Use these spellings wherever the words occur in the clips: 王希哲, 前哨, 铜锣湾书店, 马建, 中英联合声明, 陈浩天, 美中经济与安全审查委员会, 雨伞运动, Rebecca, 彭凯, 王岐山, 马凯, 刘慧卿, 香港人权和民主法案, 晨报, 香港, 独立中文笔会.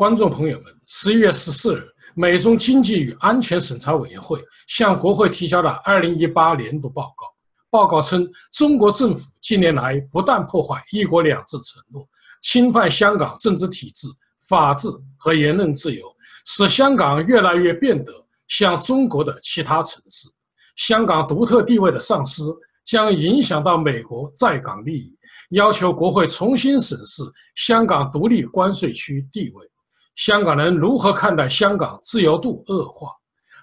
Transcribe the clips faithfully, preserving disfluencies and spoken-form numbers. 观众朋友们， 十一月十四日，美中经济与安全审查委员会向国会提交了二零一八年度报告。报告称，中国政府近年来不但破坏“一国两制”承诺，侵犯香港政治体制、法治和言论自由，使香港越来越变得像中国的其他城市。香港独特地位的丧失将影响到美国在港利益，要求国会重新审视香港独立关税区地位。 香港人如何看待香港自由度恶化？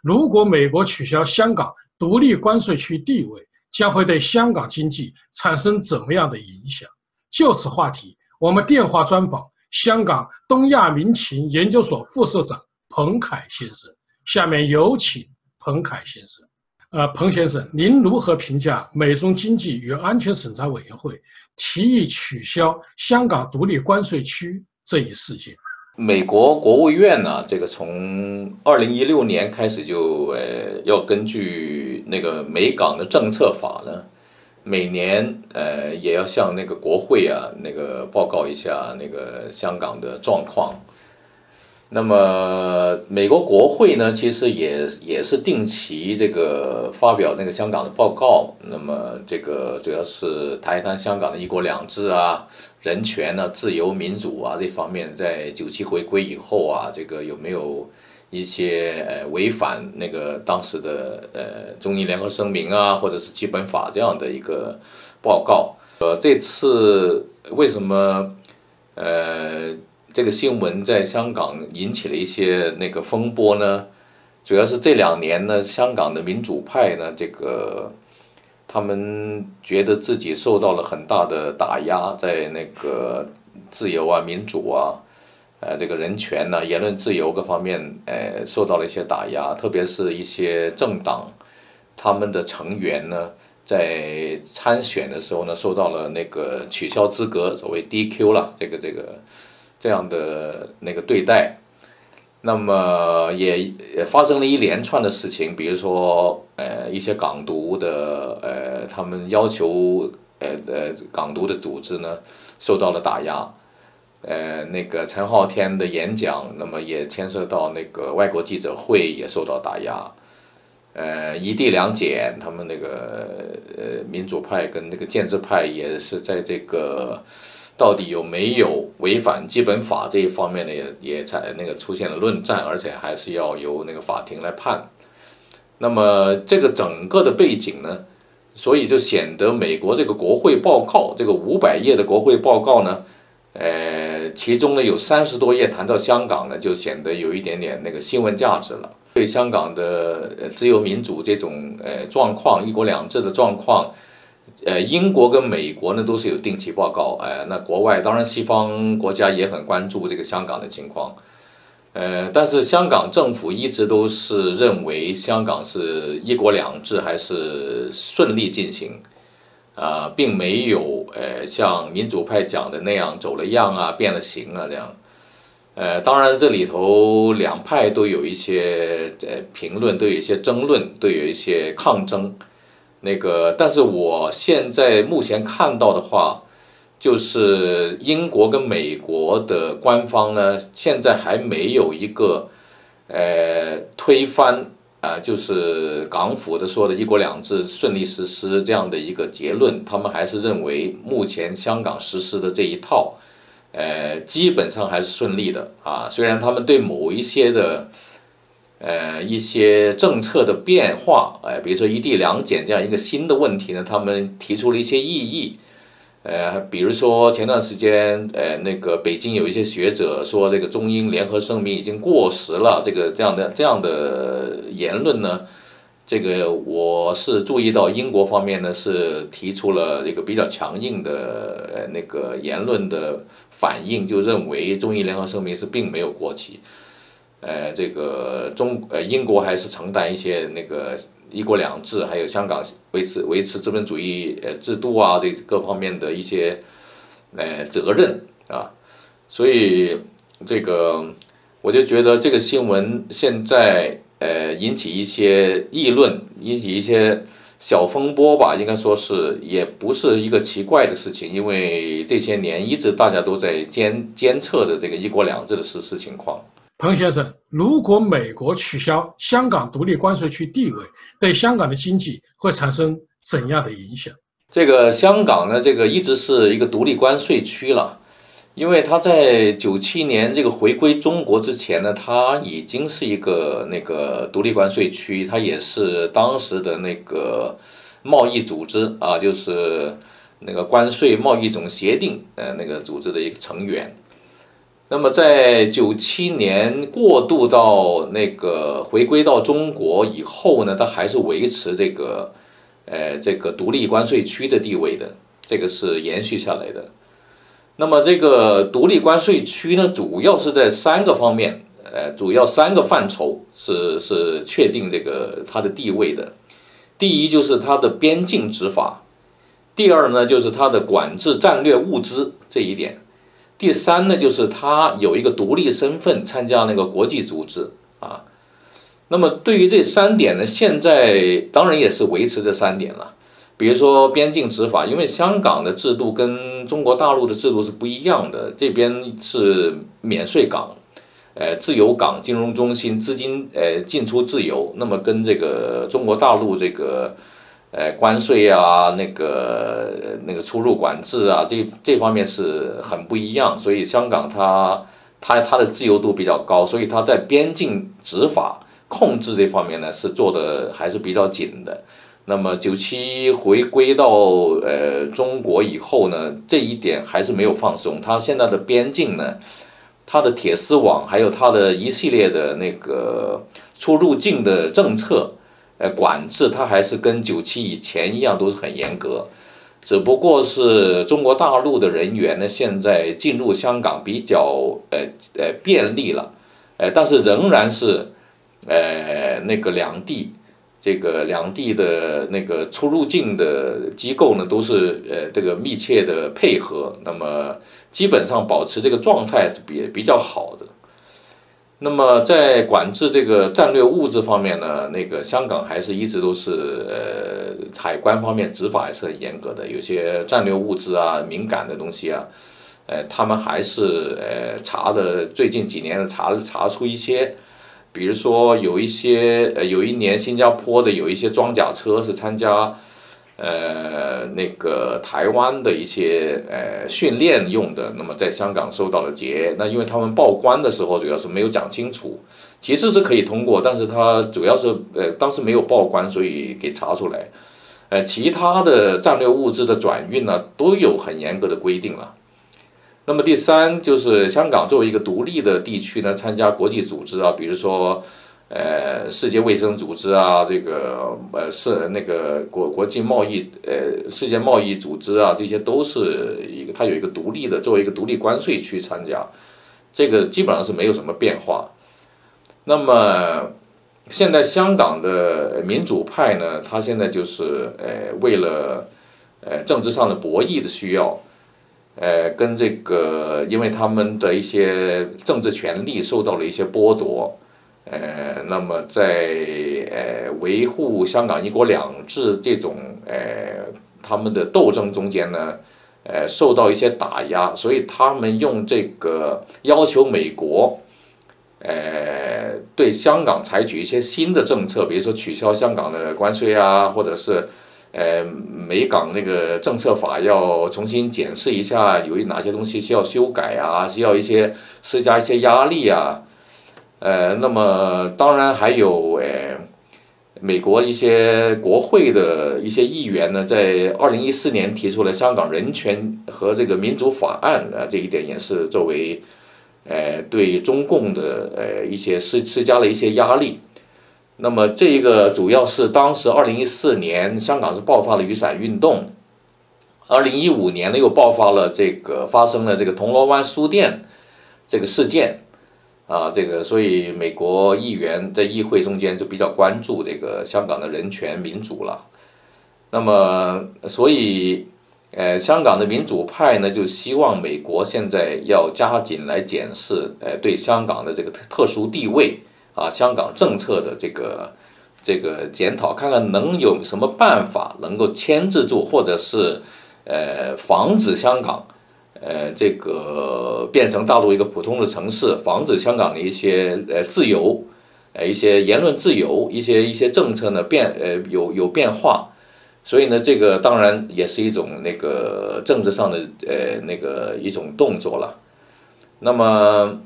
如果美国取消香港独立关税区地位，将会对香港经济产生怎么样的影响？就此话题，我们电话专访香港东亚民情研究所副社长彭凯先生。下面有请彭凯先生。呃，彭先生，您如何评价美中经济与安全审查委员会提议取消香港独立关税区这一事件？ 美国国务院呢，这个从二零一六年开始就呃要根据那个美港的政策法呢，每年呃也要向那个国会啊那个报告一下那个香港的状况。那么美国国会呢，其实也也是定期这个发表那个香港的报告。那么这个主要是谈一谈香港的一国两制啊。 人权啊、自由、民主啊这方面，在九七回归以后啊，这个有没有一些呃违反那个当时的呃中英联合声明啊，或者是基本法这样的一个报告？呃，这次为什么呃这个新闻在香港引起了一些那个风波呢？主要是这两年呢，香港的民主派呢，这个。 他们觉得自己受到了很大的打压，在那个自由啊、民主啊、呃这个人权呐、啊、言论自由各方面，呃受到了一些打压，特别是一些政党，他们的成员呢，在参选的时候呢，受到了那个取消资格，所谓 D Q 啦，这个这个这样的那个对待。 那么 也, 也发生了一连串的事情，比如说，呃，一些港独的，呃，他们要求，呃呃，港独的组织呢，受到了打压，呃，那个陈浩天的演讲，那么也牵涉到那个外国记者会也受到打压，呃，一地两检，他们那个呃民主派跟那个建制派也是在这个。 到底有没有违反基本法这一方面呢？也也才那个出现了论战，而且还是要由那个法庭来判。那么这个整个的背景呢，所以就显得美国这个国会报告，这个五百页的国会报告呢，呃，其中呢有三十多页谈到香港呢，就显得有一点点那个新闻价值了。对香港的呃自由民主这种呃状况，一国两制的状况。 呃，英国跟美国呢都是有定期报告，哎、呃，那国外当然西方国家也很关注这个香港的情况，呃，但是香港政府一直都是认为香港是一国两制还是顺利进行，啊、呃，并没有呃像民主派讲的那样走了样啊，变了形啊这样，呃，当然这里头两派都有一些呃评论，都有一些争论，都有一些抗争。 那个，但是我现在目前看到的话，就是英国跟美国的官方呢，现在还没有一个，呃，推翻啊、呃，就是港府的说的"一国两制"顺利实施这样的一个结论，他们还是认为目前香港实施的这一套，呃，基本上还是顺利的啊。虽然他们对某一些的。 呃，一些政策的变化，哎、呃，比如说一地两检这样一个新的问题呢，他们提出了一些异议。呃，比如说前段时间，呃，那个北京有一些学者说，这个中英联合声明已经过时了，这个这样的这样的言论呢，这个我是注意到英国方面呢是提出了一个比较强硬的呃那个言论的反应，就认为中英联合声明是并没有过期。 呃，这个中呃英国还是承担一些那个一国两制，还有香港维持维持资本主义呃制度啊，这各方面的一些呃责任啊，所以这个我就觉得这个新闻现在呃引起一些议论，引起一些小风波吧，应该说是也不是一个奇怪的事情，因为这些年一直大家都在监监测着这个一国两制的实施情况。彭先生，如果美国取消香港独立关税区地位，对香港的经济会产生怎样的影响？这个香港呢，这个一直是一个独立关税区了，因为它在九七年这个回归中国之前呢，它已经是一个那个独立关税区，它也是当时的那个贸易组织啊，就是那个关税贸易总协定呃那个组织的一个成员。那么在九七年过渡到那个回归到中国以后呢，它还是维持这个。呃，这个独立关税区的地位的，这个是延续下来的。那么这个独立关税区呢，主要是在三个方面，呃，主要三个范畴是是确定这个它的地位的。第一就是它的边境执法，第二呢就是它的管制战略物资这一点，第三呢就是它有一个独立身份参加那个国际组织啊。那么对于这三点呢，现在当然也是维持这三点了。比如说边境执法，因为香港的制度跟中国大陆的制度是不一样的，这边是免税港、呃自由港、金融中心，资金呃进出自由。那么跟这个中国大陆这个呃关税啊、那个那个出入管制啊，这这方面是很不一样。所以香港它它它的自由度比较高，所以它在边境执法。控制这方面呢是做的还是比较紧的。那么九七回归到呃中国以后呢，这一点还是没有放松。它现在的边境呢，它的铁丝网，还有它的一系列的那个出入境的政策，呃管制，它还是跟九七以前一样都是很严格。只不过是中国大陆的人员呢，现在进入香港比较呃呃便利了，呃，但是仍然是。呃，那个两地，这个两地的那个出入境的机构呢，都是呃这个密切的配合，那么基本上保持这个状态是比比较好的。那么在管制这个战略物资方面呢，那个香港还是一直都是呃海关方面执法还是很严格的，有些战略物资啊、敏感的东西啊，呃，他们还是呃查的，最近几年查查出一些。比如说有一些呃，有一年新加坡的有一些装甲车是参加，呃，那个台湾的一些呃训练用的，那么在香港受到了劫。那因为他们报关的时候主要是没有讲清楚，其实是可以通过，但是他主要是呃当时没有报关，所以给查出来。呃，其他的战略物资的转运呢，都有很严格的规定了。那么第三就是香港作为一个独立的地区呢，参加国际组织啊，比如说，呃，世界卫生组织啊，这个呃是那个国国际贸易呃世界贸易组织啊，这些都是一个它有一个独立的作为一个独立关税区参加，这个基本上是没有什么变化。那么现在香港的民主派呢，它现在就是呃为了呃政治上的博弈的需要。呃，跟这个，因为他们的一些政治权利受到了一些剥夺，呃，那么在呃维护香港一国两制这种呃他们的斗争中间呢，呃，受到一些打压，所以他们用这个要求美国，呃，对香港采取一些新的政策，比如说取消香港的关税啊，或者是。呃，美港那个政策法要重新检视一下，有哪些东西需要修改啊，需要一些施加一些压力啊。呃，那么当然还有呃，美国一些国会的一些议员呢，在二零一四年提出了香港人权和这个民主法案啊，这一点也是作为呃对中共的呃一些施施加了一些压力。那么这个主要是当时二零一四年香港是爆发了雨伞运动，二零一五年呢又爆发了这个发生了这个铜锣湾书店这个事件啊，这个所以美国议员在议会中间就比较关注这个香港的人权民主了。那么所以呃香港的民主派呢就希望美国现在要加紧来检视呃对香港的这个特殊地位。啊，香港政策的这个这个检讨，看看能有什么办法能够牵制住，或者是呃防止香港呃这个变成大陆一个普通的城市，防止香港的一些呃自由，呃一些言论自由，一些一些政策呢变呃有有变化。所以呢，这个当然也是一种那个政治上的呃那个一种动作了。那么，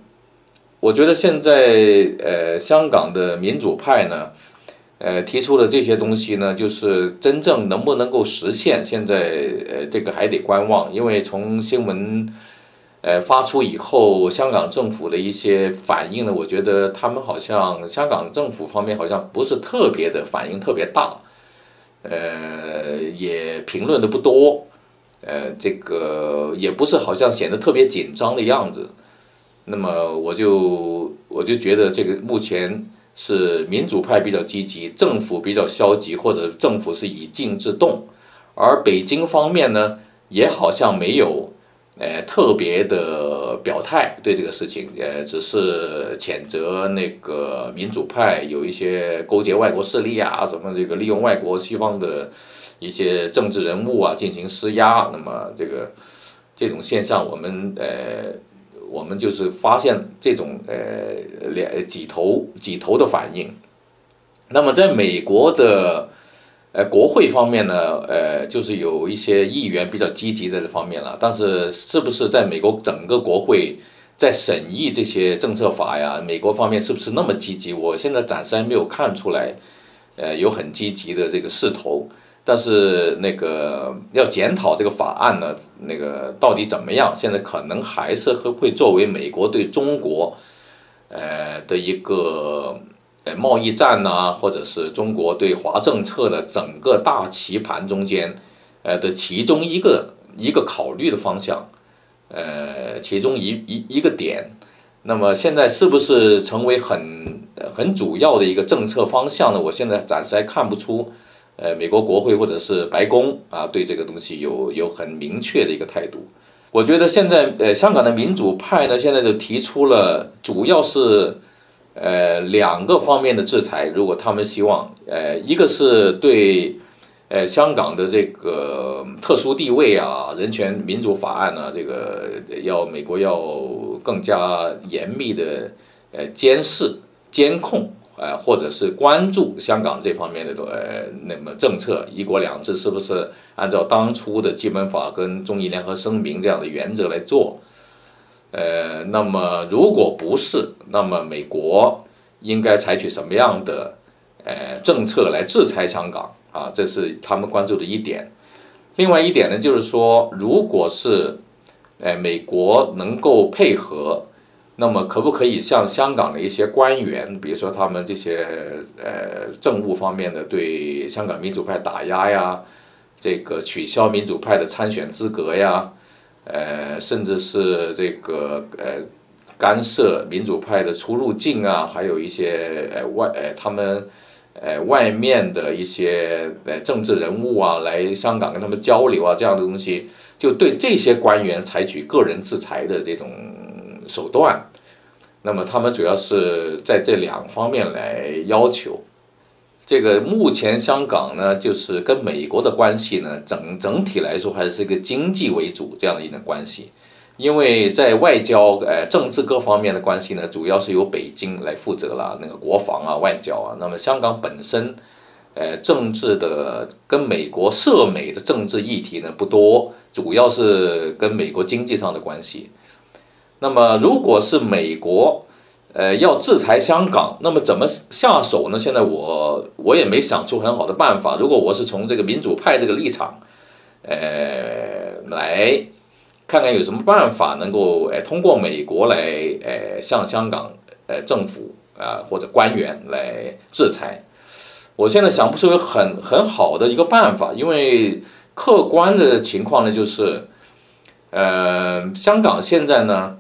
我觉得现在呃香港的民主派呢，呃提出的这些东西呢，就是真正能不能够实现，现在呃这个还得观望，因为从新闻呃发出以后，香港政府的一些反应呢，我觉得他们好像香港政府方面好像不是特别的反应特别大。呃，也评论的不多，呃，这个也不是好像显得特别紧张的样子。那么我就我就觉得这个目前是民主派比较积极，政府比较消极，或者政府是以静制动。而北京方面呢，也好像没有呃特别的表态对这个事情，呃，只是谴责那个民主派有一些勾结外国势力啊，什么这个利用外国西方的一些政治人物啊进行施压。那么这个这种现象，我们呃，我们就是发现这种呃两几头几头的反应。那么在美国的呃，国会方面呢，呃，就是有一些议员比较积极在这方面了，但是是不是在美国整个国会在审议这些政策法呀？美国方面是不是那么积极？我现在暂时还没有看出来，呃，有很积极的这个势头。但是那个要检讨这个法案呢，那个到底怎么样？现在可能还是会作为美国对中国，呃的一个。呃，贸易战呐、啊，或者是中国对华政策的整个大棋盘中间，呃的其中一个一个考虑的方向，呃，其中一一一个点。那么现在是不是成为很很主要的一个政策方向呢？我现在暂时还看不出，呃，美国国会或者是白宫啊，对这个东西有有很明确的一个态度。我觉得现在呃，香港的民主派呢，现在就提出了，主要是。呃，两个方面的制裁，如果他们希望，呃，一个是对，呃，香港的这个特殊地位啊、人权民主法案啊，这个要美国要更加严密的呃监视、监控，呃，或者是关注香港这方面的呃那么政策，一国两制是不是按照当初的基本法跟中英联合声明这样的原则来做？呃，那么如果不是，那么美国应该采取什么样的呃政策来制裁香港啊？这是他们关注的一点。另外一点呢，就是说，如果是呃美国能够配合，那么可不可以向香港的一些官员，比如说他们这些呃政务方面的对香港民主派打压呀，这个取消民主派的参选资格呀？呃，甚至是这个呃，干涉民主派的出入境啊，还有一些呃外呃他们呃外面的一些呃政治人物啊，来香港跟他们交流啊，这样的东西，就对这些官员采取个人制裁的这种手段。那么他们主要是在这两方面来要求。这个目前香港呢，就是跟美国的关系呢，整整体来说还是一个经济为主这样的一种关系，因为在外交、呃政治各方面的关系呢，主要是由北京来负责了，那个国防啊、外交啊。那么香港本身，呃，政治的跟美国涉美的政治议题呢不多，主要是跟美国经济上的关系。那么如果是美国，呃，要制裁香港，那么怎么下手呢？现在我我也没想出很好的办法。如果我是从这个民主派这个立场，呃，来看看有什么办法能够，呃，通过美国来，呃，向香港，呃，政府啊、呃、或者官员来制裁。我现在想不出有很很好的一个办法，因为客观的情况呢，就是，呃，香港现在呢。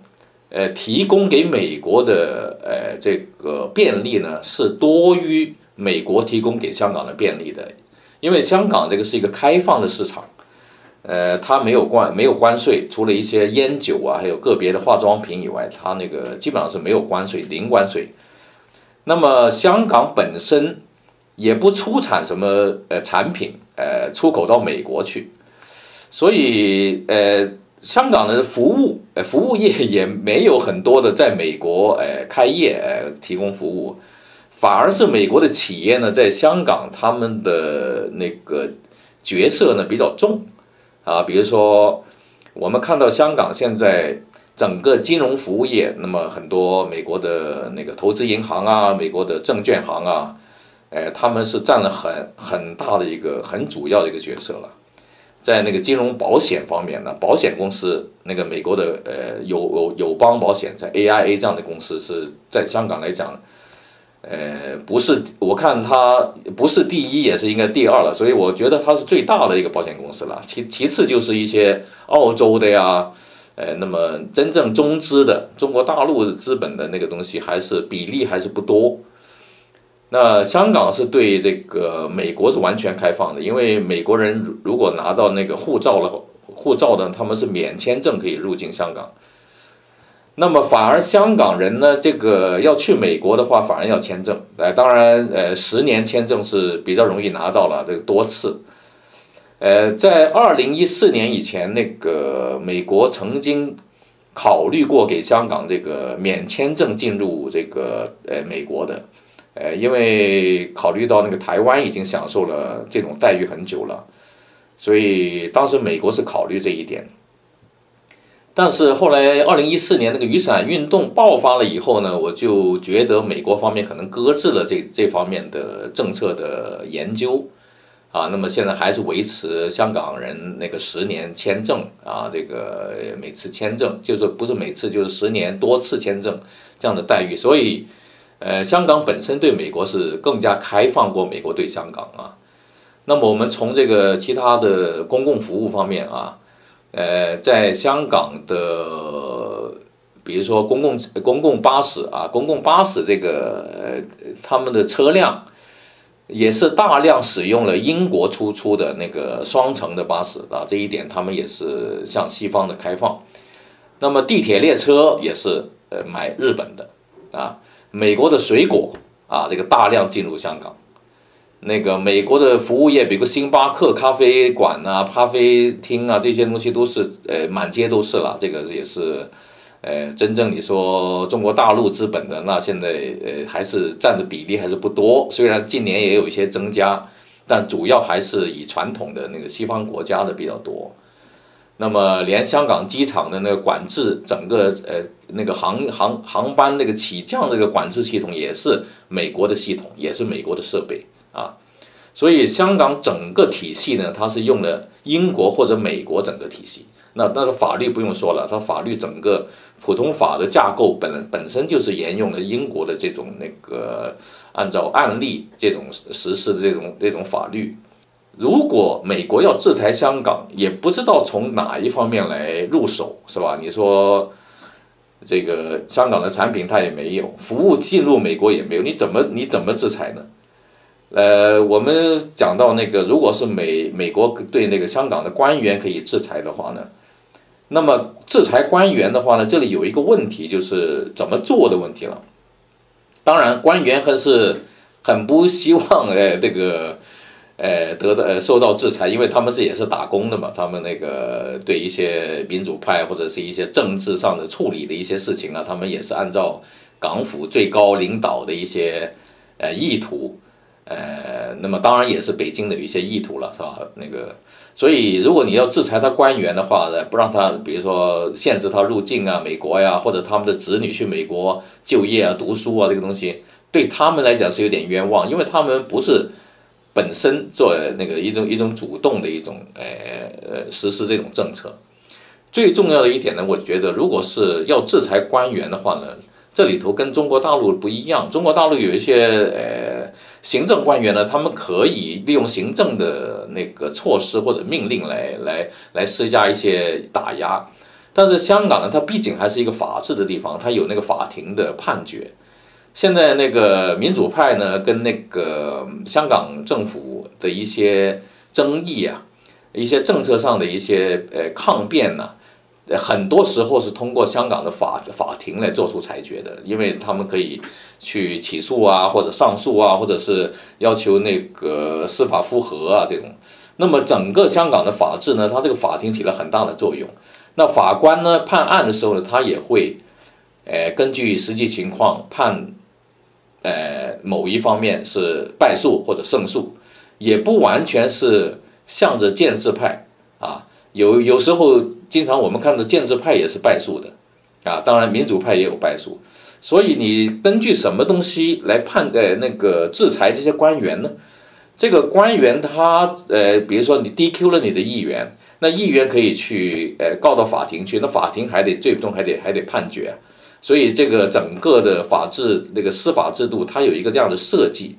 呃，提供给美国的呃这个便利呢，是多于美国提供给香港的便利的，因为香港这个是一个开放的市场，呃，它没有关没有关税，除了一些烟酒啊，还有个别的化妆品以外，它那个基本上是没有关税，零关税。那么香港本身也不出产什么呃产品，呃出口到美国去，所以呃香港的服务呃服务业也没有很多的在美国呃开业呃提供服务，反而是美国的企业呢在香港他们的那个角色呢比较重啊，比如说我们看到香港现在整个金融服务业，那么很多美国的那个投资银行啊，美国的证券行啊，呃，他们是占了很很大的一个很主要的一个角色了。在那个金融保险方面呢，保险公司那个美国的呃友友友邦保险在 A I A 这样的公司是在香港来讲，呃，不是我看它不是第一也是应该第二了，所以我觉得它是最大的一个保险公司了。其其次就是一些澳洲的呀。呃，那么真正中资的中国大陆资本的那个东西还是比例还是不多。那香港是对这个美国是完全开放的，因为美国人如果拿到那个护照了，护照呢他们是免签证可以入境香港。那么反而香港人呢，这个要去美国的话，反而要签证。呃，当然，呃，十年签证是比较容易拿到了，这个多次。呃，在二零一四年以前，那个美国曾经考虑过给香港这个免签证进入这个呃美国的，呃，因为考虑到那个台湾已经享受了这种待遇很久了，所以当时美国是考虑这一点。但是后来二零一四年那个雨伞运动爆发了以后呢，我就觉得美国方面可能搁置了这这方面的政策的研究。啊，那么现在还是维持香港人那个十年签证啊，这个每次签证就是不是每次就是十年多次签证这样的待遇，所以，呃，香港本身对美国是更加开放过美国对香港啊。那么我们从这个其他的公共服务方面啊，呃，在香港的比如说公共公共巴士啊，公共巴士这个呃他们的车辆。也是大量使用了英国输出的那个双层的巴士啊，这一点他们也是向西方的开放。那么地铁列车也是呃买日本的啊，美国的水果啊这个大量进入香港。那个美国的服务业，比如星巴克咖啡馆啊、咖啡厅啊这些东西都是呃满街都是了，这个也是呃真正你说中国大陆资本的那现在呃还是占的比例还是不多，虽然近年也有一些增加，但主要还是以传统的那个西方国家的比较多。那么连香港机场的那个管制，整个呃那个航航航班那个起降那个管制系统也是美国的系统，也是美国的设备啊，所以香港整个体系呢，它是用了英国或者美国整个体系。那但是法律不用说了，它法律整个普通法的架构本本身就是沿用了英国的这种那个按照案例这种实施的这种这种法律。如果美国要制裁香港，也不知道从哪一方面来入手，是吧？你说这个香港的产品它也没有，服务进入美国也没有，你怎么你怎么制裁呢？呃，我们讲到那个，如果是美美国对那个香港的官员可以制裁的话呢？那么制裁官员的话呢，这里有一个问题，就是怎么做的问题了。当然，官员还是很不希望哎这个，呃得到受到制裁，因为他们是也是打工的嘛，他们那个对一些民主派或者是一些政治上的处理的一些事情啊，他们也是按照港府最高领导的一些呃意图。呃，那么当然也是北京的有一些意图了，是吧？那个，所以如果你要制裁他官员的话呢，不让他，比如说限制他入境啊，美国呀，或者他们的子女去美国就业啊、读书啊，这个东西对他们来讲是有点冤枉，因为他们不是本身做那个一种一种主动的一种呃呃实施这种政策。最重要的一点呢，我觉得如果是要制裁官员的话呢。这里头跟中国大陆不一样，中国大陆有一些呃行政官员呢，他们可以利用行政的那个措施或者命令来来来施加一些打压，但是香港呢，它毕竟还是一个法治的地方，它有那个法庭的判决。现在那个民主派呢，跟那个香港政府的一些争议啊，一些政策上的一些呃抗辩呢、啊。很多时候是通过香港的法法庭来做出裁决的，因为他们可以去起诉啊，或者上诉啊，或者是要求那个司法复核啊这种。那么整个香港的法治呢，它这个法庭起了很大的作用。那法官呢判案的时候呢，他也会，呃，根据实际情况判，呃，某一方面是败诉或者胜诉，也不完全是向着建制派啊。有有时候，经常我们看到建制派也是败诉的，啊，当然民主派也有败诉。所以你根据什么东西来判呃那个制裁这些官员呢？这个官员他呃，比如说你 D Q 了你的议员，那议员可以去呃告到法庭去，那法庭还得最终还得还得判决。所以这个整个的法治那个司法制度，它有一个这样的设计。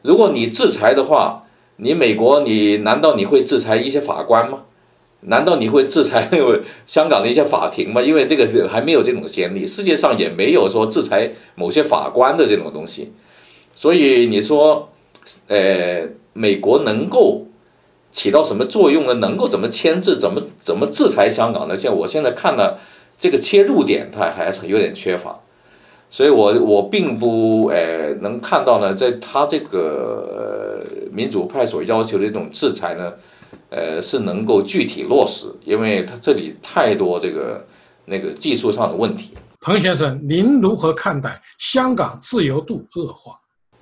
如果你制裁的话，你美国你难道你会制裁一些法官吗？难道你会制裁香港的一些法庭吗？因为这个还没有这种先例，世界上也没有说制裁某些法官的这种东西。所以你说，呃，美国能够起到什么作用呢？能够怎么牵制、怎么怎么制裁香港呢？像我现在看了这个切入点，它还是有点缺乏。所以我我并不呃能看到呢，在他这个、呃、民主派所要求的这种制裁呢。呃，是能够具体落实，因为它这里太多这个那个技术上的问题。彭先生，您如何看待香港自由度恶化？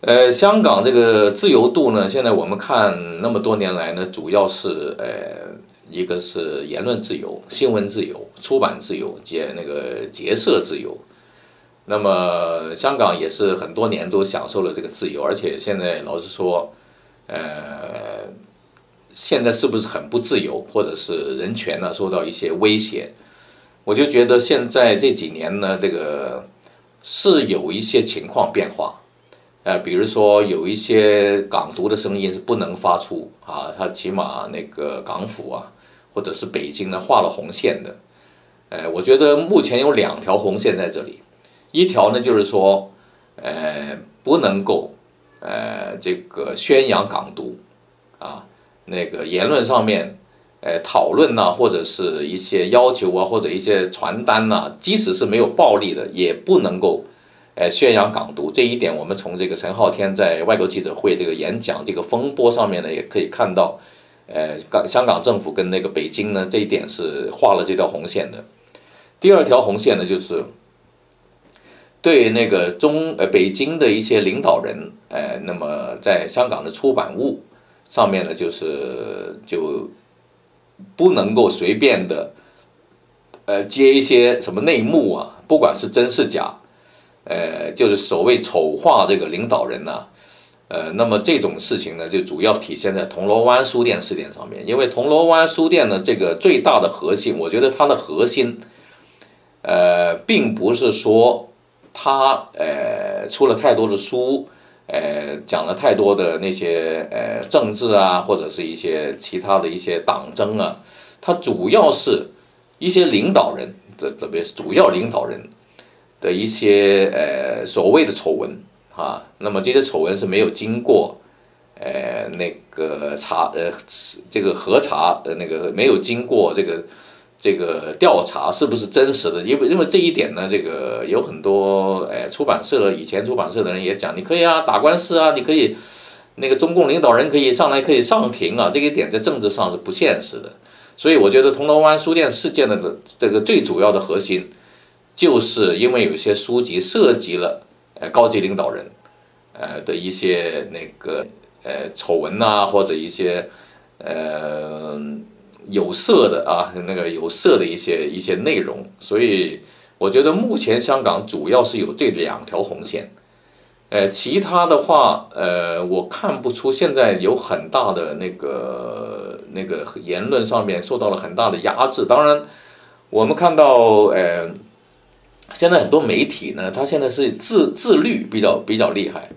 呃，香港这个自由度呢，现在我们看那么多年来呢，主要是呃，一个是言论自由、新闻自由、出版自由、结那个结社自由。那么香港也是很多年都享受了这个自由，而且现在老实说，呃。现在是不是很不自由，或者是人权呢受到一些威胁？我就觉得现在这几年呢，这个是有一些情况变化，呃，比如说有一些港独的声音是不能发出啊，他起码那个港府啊，或者是北京呢画了红线的，呃，我觉得目前有两条红线在这里，一条呢就是说，呃，不能够呃这个宣扬港独啊。那个言论上面，呃，讨论呐、啊，或者是一些要求啊，或者一些传单呐、啊，即使是没有暴力的，也不能够，呃，宣扬港独。这一点，我们从这个陈浩天在外国记者会这个演讲这个风波上面呢，也可以看到，呃，香港政府跟那个北京呢，这一点是画了这条红线的。第二条红线呢，就是对那个中呃北京的一些领导人，呃，那么在香港的出版物。上面呢，就是就不能够随便的，呃，接一些什么内幕啊，不管是真是假，呃，就是所谓丑化这个领导人呐、啊，呃，那么这种事情呢，就主要体现在铜锣湾书店事件上面，因为铜锣湾书店呢，这个最大的核心，我觉得它的核心，呃，并不是说它呃出了太多的书。呃，讲了太多的那些呃政治啊，或者是一些其他的一些党争啊，它主要是一些领导人的，特别是主要领导人的一些呃所谓的丑闻啊。那么这些丑闻是没有经过呃那个查呃这个核查呃那个没有经过这个这个调查是不是真实的？因为因为这一点呢，这个有很多呃出版社以前出版社的人也讲，你可以啊打官司啊，你可以那个中共领导人可以上来可以上庭啊，这一点在政治上是不现实的。所以我觉得铜锣湾书店事件的这个最主要的核心，就是因为有些书籍涉及了呃高级领导人呃的一些那个呃丑闻啊，或者一些呃。有色的啊，那个有色的一些一些内容，所以我觉得目前香港主要是有这两条红线，呃，其他的话，呃，我看不出现在有很大的那个那个言论上面受到了很大的压制。当然，我们看到，呃，现在很多媒体呢，它现在是自自律比较比较厉害，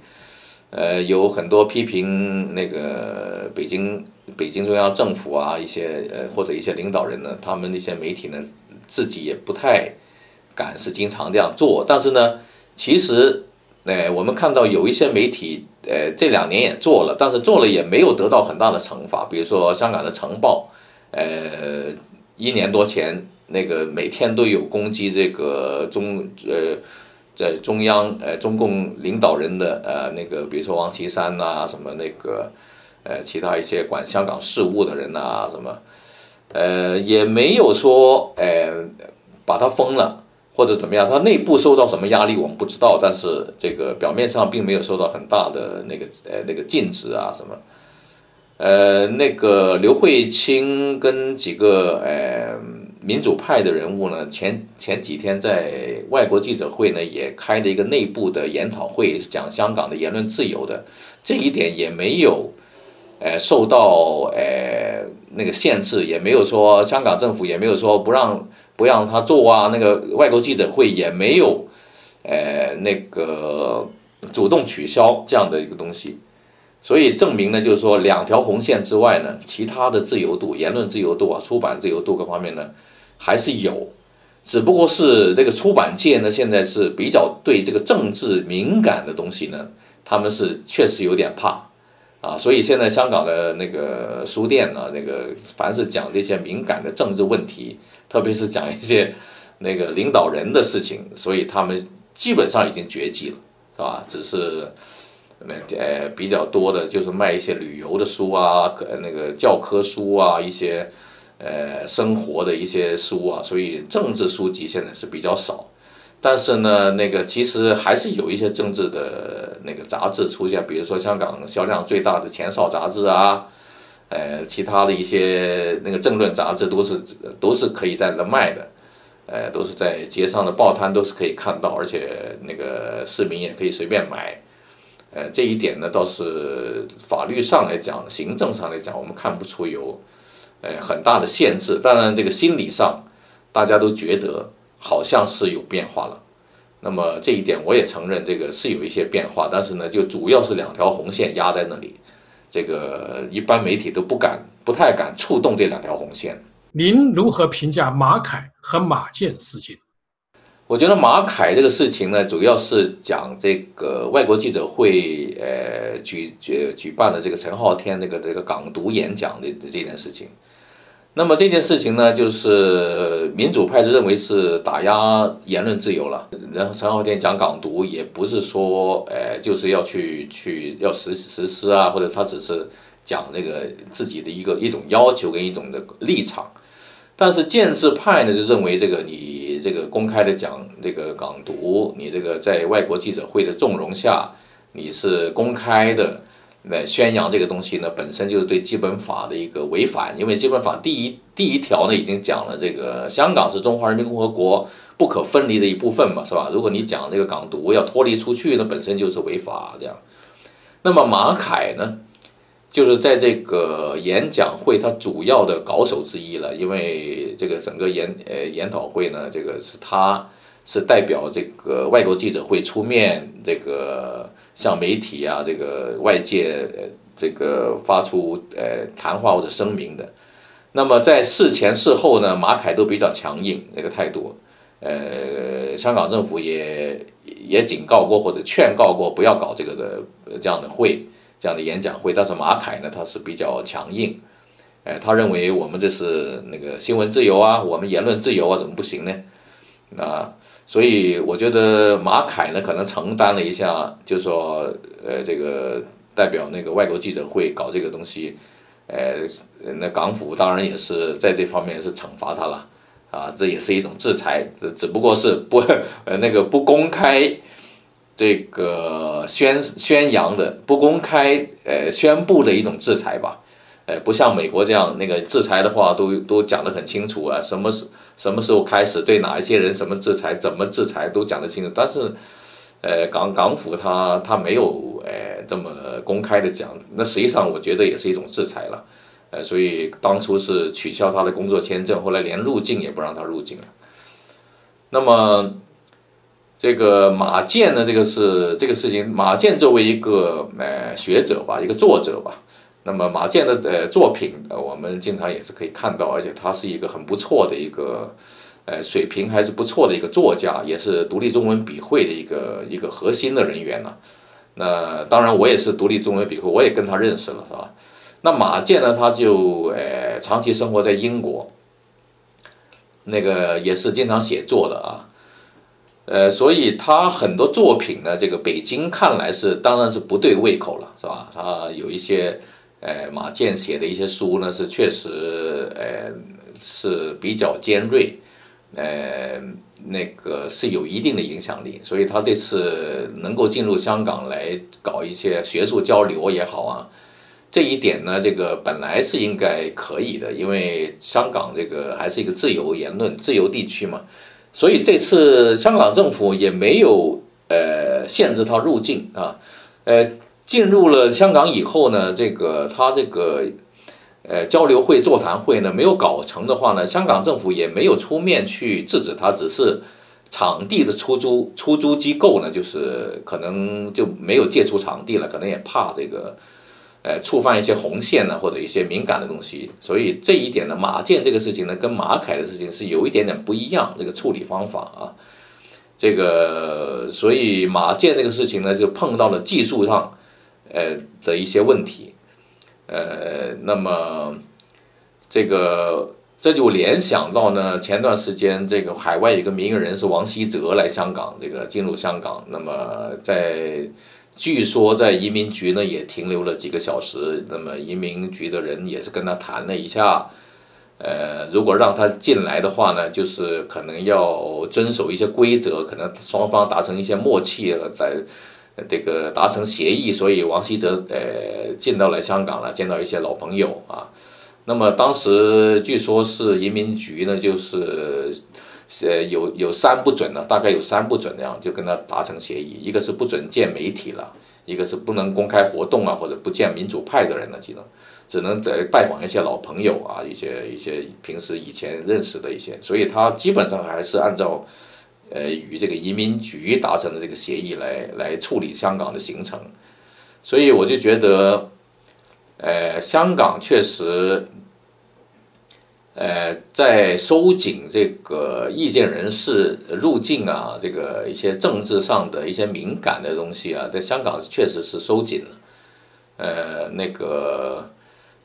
呃，有很多批评那个北京。北京中央政府啊，一些呃或者一些领导人呢，他们那些媒体呢，自己也不太敢是经常这样做。但是呢，其实，呃，我们看到有一些媒体，呃，这两年也做了，但是做了也没有得到很大的惩罚。比如说香港的《晨报》，呃，一年多前那个每天都有攻击这个中呃在中央呃中共领导人的呃那个，比如说王岐山呐、啊，什么那个呃其他一些管香港事务的人呐、啊，什么呃也没有说呃把他封了或者怎么样，他内部受到什么压力我们不知道，但是这个表面上并没有受到很大的那个呃那个禁止啊什么。呃，那个刘慧卿跟几个呃民主派的人物呢，前前几天在外国记者会呢也开了一个内部的研讨会，是讲香港的言论自由的，这一点也没有呃受到呃那个限制，也没有说香港政府也没有说不让不让他做啊，那个外国记者会也没有呃那个主动取消这样的一个东西。所以证明呢，就是说两条红线之外呢，其他的自由度、言论自由度啊、出版自由度各方面呢，还是有，只不过是这个出版界呢，现在是比较对这个政治敏感的东西呢，他们是确实有点怕啊，所以现在香港的那个书店呢、啊，那个凡是讲这些敏感的政治问题，特别是讲一些那个领导人的事情，所以他们基本上已经绝迹了，是吧？只是。呃，比较多的就是卖一些旅游的书啊，那个教科书啊，一些呃生活的一些书啊，所以政治书籍现在是比较少。但是呢，那个其实还是有一些政治的那个杂志出现，比如说香港销量最大的《前哨》杂志啊，呃，其他的一些那个政论杂志都是都是可以在那卖的，呃，都是在街上的报摊都是可以看到，而且那个市民也可以随便买。呃，这一点呢，倒是法律上来讲、行政上来讲，我们看不出有，呃，很大的限制。当然，这个心理上，大家都觉得好像是有变化了。那么这一点我也承认，这个是有一些变化，但是呢，就主要是两条红线压在那里，这个一般媒体都不敢、不太敢触动这两条红线。您如何评价马凯和马建事件？我觉得马凯这个事情呢，主要是讲这个外国记者会，呃，举举举办的这个陈浩天那个这个港独演讲的这件事情。那么这件事情呢，就是民主派就认为是打压言论自由了。然后陈浩天讲港独，也不是说，呃，就是要去去要实实施啊，或者他只是讲这个自己的一个一种要求跟一种的立场。但是建制派呢，就认为这个你。这个公开的讲这个港独，你这个在外国记者会的纵容下，你是公开的来宣扬这个东西呢，本身就是对基本法的一个违反。因为基本法第一第一条呢已经讲了，这个香港是中华人民共和国不可分离的一部分嘛，是吧？如果你讲这个港独要脱离出去，那本身就是违法这样。那么马凯呢，就是在这个演讲会，他主要的搞手之一了，因为这个整个研呃研讨会呢，这个是他是代表这个外国记者会出面，这个向媒体啊，这个外界呃这个发出呃谈话或者声明的。那么在事前事后呢，马凯都比较强硬那个态度，呃，香港政府也也警告过或者劝告过不要搞这个的这样的会。这样的演讲会，但是马凯呢，他是比较强硬，呃，他认为我们这是那个新闻自由啊，我们言论自由啊，怎么不行呢？那所以我觉得马凯呢，可能承担了一下，就是说，呃，这个代表那个外国记者会搞这个东西，呃，那港府当然也是在这方面是惩罚他了，啊，这也是一种制裁，只不过是不呃那个不公开。这个宣宣扬的不公开呃宣布的一种制裁吧，呃不像美国这样那个制裁的话都都讲得很清楚啊，什么什么时候开始对哪一些人什么制裁怎么制裁都讲得清楚，但是呃港港府他他没有呃这么公开的讲，那实际上我觉得也是一种制裁了，呃所以当初是取消他的工作签证，后来连入境也不让他入境了，那么。这个马建呢，这个是这个事情。马建作为一个呃学者吧，一个作者吧，那么马建的呃作品、呃，我们经常也是可以看到，而且他是一个很不错的一个呃水平还是不错的一个作家，也是独立中文笔会的一个一个核心的人员呢、啊。那当然，我也是独立中文笔会，我也跟他认识了，是吧？那马建呢，他就呃长期生活在英国。那个也是经常写作的啊，呃，所以他很多作品呢，这个北京看来是当然是不对胃口了，是吧？他有一些，呃，马建写的一些书呢，是确实，呃，是比较尖锐，呃，那个是有一定的影响力，所以他这次能够进入香港来搞一些学术交流也好啊。这一点呢，这个本来是应该可以的，因为香港这个还是一个自由言论、自由地区嘛，所以这次香港政府也没有呃限制他入境啊，呃，进入了香港以后呢，这个他这个呃交流会、座谈会呢没有搞成的话呢，香港政府也没有出面去制止他，只是场地的出租出租机构呢，就是可能就没有借出场地了，可能也怕这个。呃，触犯一些红线呢，或者一些敏感的东西，所以这一点呢，马建这个事情呢，跟马凯的事情是有一点点不一样，这个处理方法啊，这个所以马建这个事情呢，就碰到了技术上，呃的一些问题，呃，那么这个这就联想到呢，前段时间这个海外有一个名人是王希哲来香港，这个进入香港，那么在。据说在移民局呢也停留了几个小时，那么移民局的人也是跟他谈了一下，呃，如果让他进来的话呢，就是可能要遵守一些规则，可能双方达成一些默契，在这个达成协议，所以王希哲呃进到了香港了，见到一些老朋友啊。那么当时据说是移民局呢，就是。呃，有有三不准呢、啊，大概有三不准这样，就跟他达成协议，一个是不准见媒体了，一个是不能公开活动啊，或者不见民主派的人呢，只能只能在拜访一些老朋友啊，一些一些平时以前认识的一些，所以他基本上还是按照呃与这个移民局达成的这个协议来来处理香港的行程，所以我就觉得，呃，香港确实。呃，在收紧这个意见人士入境啊，这个一些政治上的一些敏感的东西啊，在香港确实是收紧了。呃，那个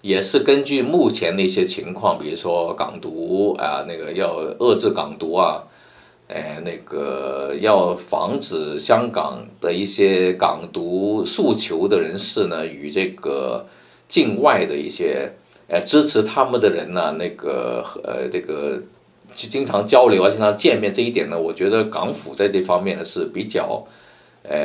也是根据目前的一些情况，比如说港独啊，那个要遏制港独啊，呃，那个要防止香港的一些港独诉求的人士呢，与这个境外的一些。呃，支持他们的人呢，那个呃，这个经常交流啊，经常见面这一点呢，我觉得港府在这方面呢是比较，呃，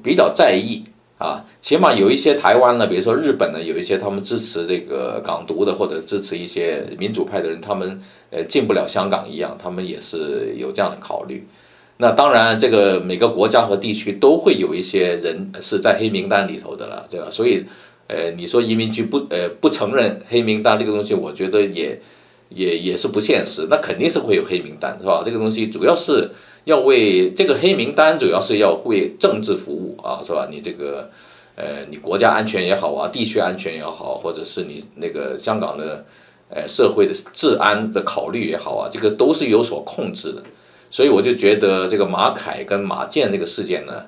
比较在意啊。起码有一些台湾呢，比如说日本呢，有一些他们支持这个港独的或者支持一些民主派的人，他们呃进不了香港一样，他们也是有这样的考虑。那当然，这个每个国家和地区都会有一些人是在黑名单里头的了，对吧？所以。呃，你说移民局不呃不承认黑名单这个东西，我觉得也也也是不现实。那肯定是会有黑名单，是吧？这个东西主要是要为这个黑名单，主要是要为政治服务啊，是吧？你这个呃，你国家安全也好啊，地区安全也好，或者是你那个香港的呃社会的治安的考虑也好啊，这个都是有所控制的。所以我就觉得这个马凯跟马建这个事件呢。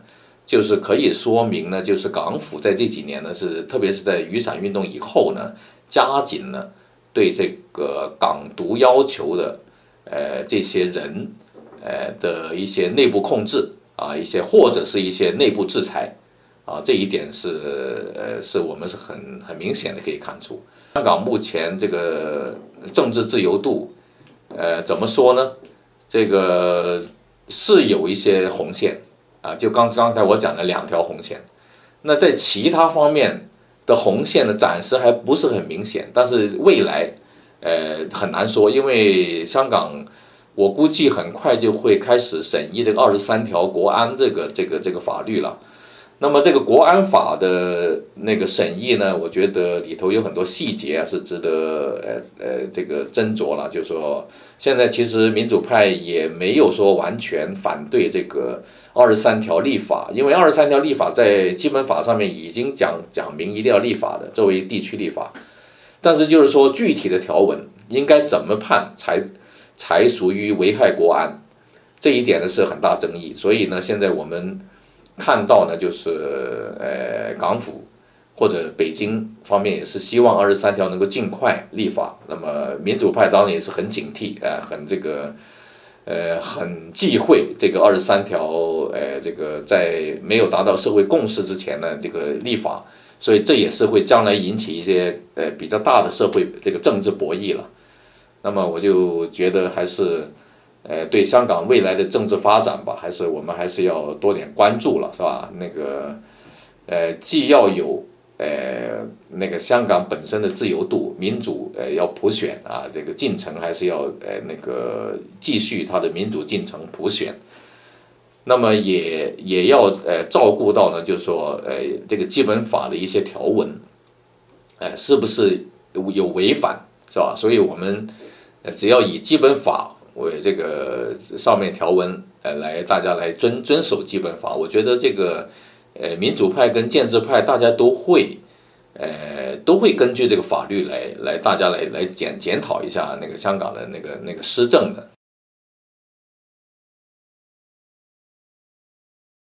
就是可以说明呢，就是港府在这几年呢，是特别是在雨伞运动以后呢，加紧了对这个港独要求的，呃，这些人，呃的一些内部控制啊，一些或者是一些内部制裁啊，这一点是呃是我们是很很明显的可以看出，香港目前这个政治自由度，呃，怎么说呢？这个是有一些红线。啊，就刚刚才我讲的两条红线，那在其他方面的红线呢，暂时还不是很明显，但是未来，呃，很难说，因为香港，我估计很快就会开始审议这个二十三条国安这个这个这个法律了。那么这个国安法的那个审议呢，我觉得里头有很多细节啊，是值得呃呃这个斟酌了。就是说，现在其实民主派也没有说完全反对这个二十三条立法，因为二十三条立法在基本法上面已经讲讲明一定要立法的，作为地区立法。但是就是说具体的条文应该怎么判才才属于危害国安，这一点呢是很大争议。所以呢，现在我们。看到呢，就是呃，港府或者北京方面也是希望二十三条能够尽快立法。那么民主派当然也是很警惕，呃，很这个，呃，很忌讳这个二十三条，呃，这个在没有达到社会共识之前呢，这个立法。所以这也是会将来引起一些呃比较大的社会这个政治博弈了。那么我就觉得还是呃对香港未来的政治发展吧，还是我们还是要多点关注了，是吧？那个呃既要有呃那个香港本身的自由度、民主，呃要普选啊，这个进程还是要呃那个继续它的民主进程普选。那么也也要呃照顾到呢，就是说呃这个基本法的一些条文，呃是不是有违反，是吧？所以我们只要以基本法为这个上面条文，呃来大家来遵遵守基本法，我觉得这个呃民主派跟建制派大家都会呃都会根据这个法律来来大家来来检检讨一下那个香港的那个那个施政的。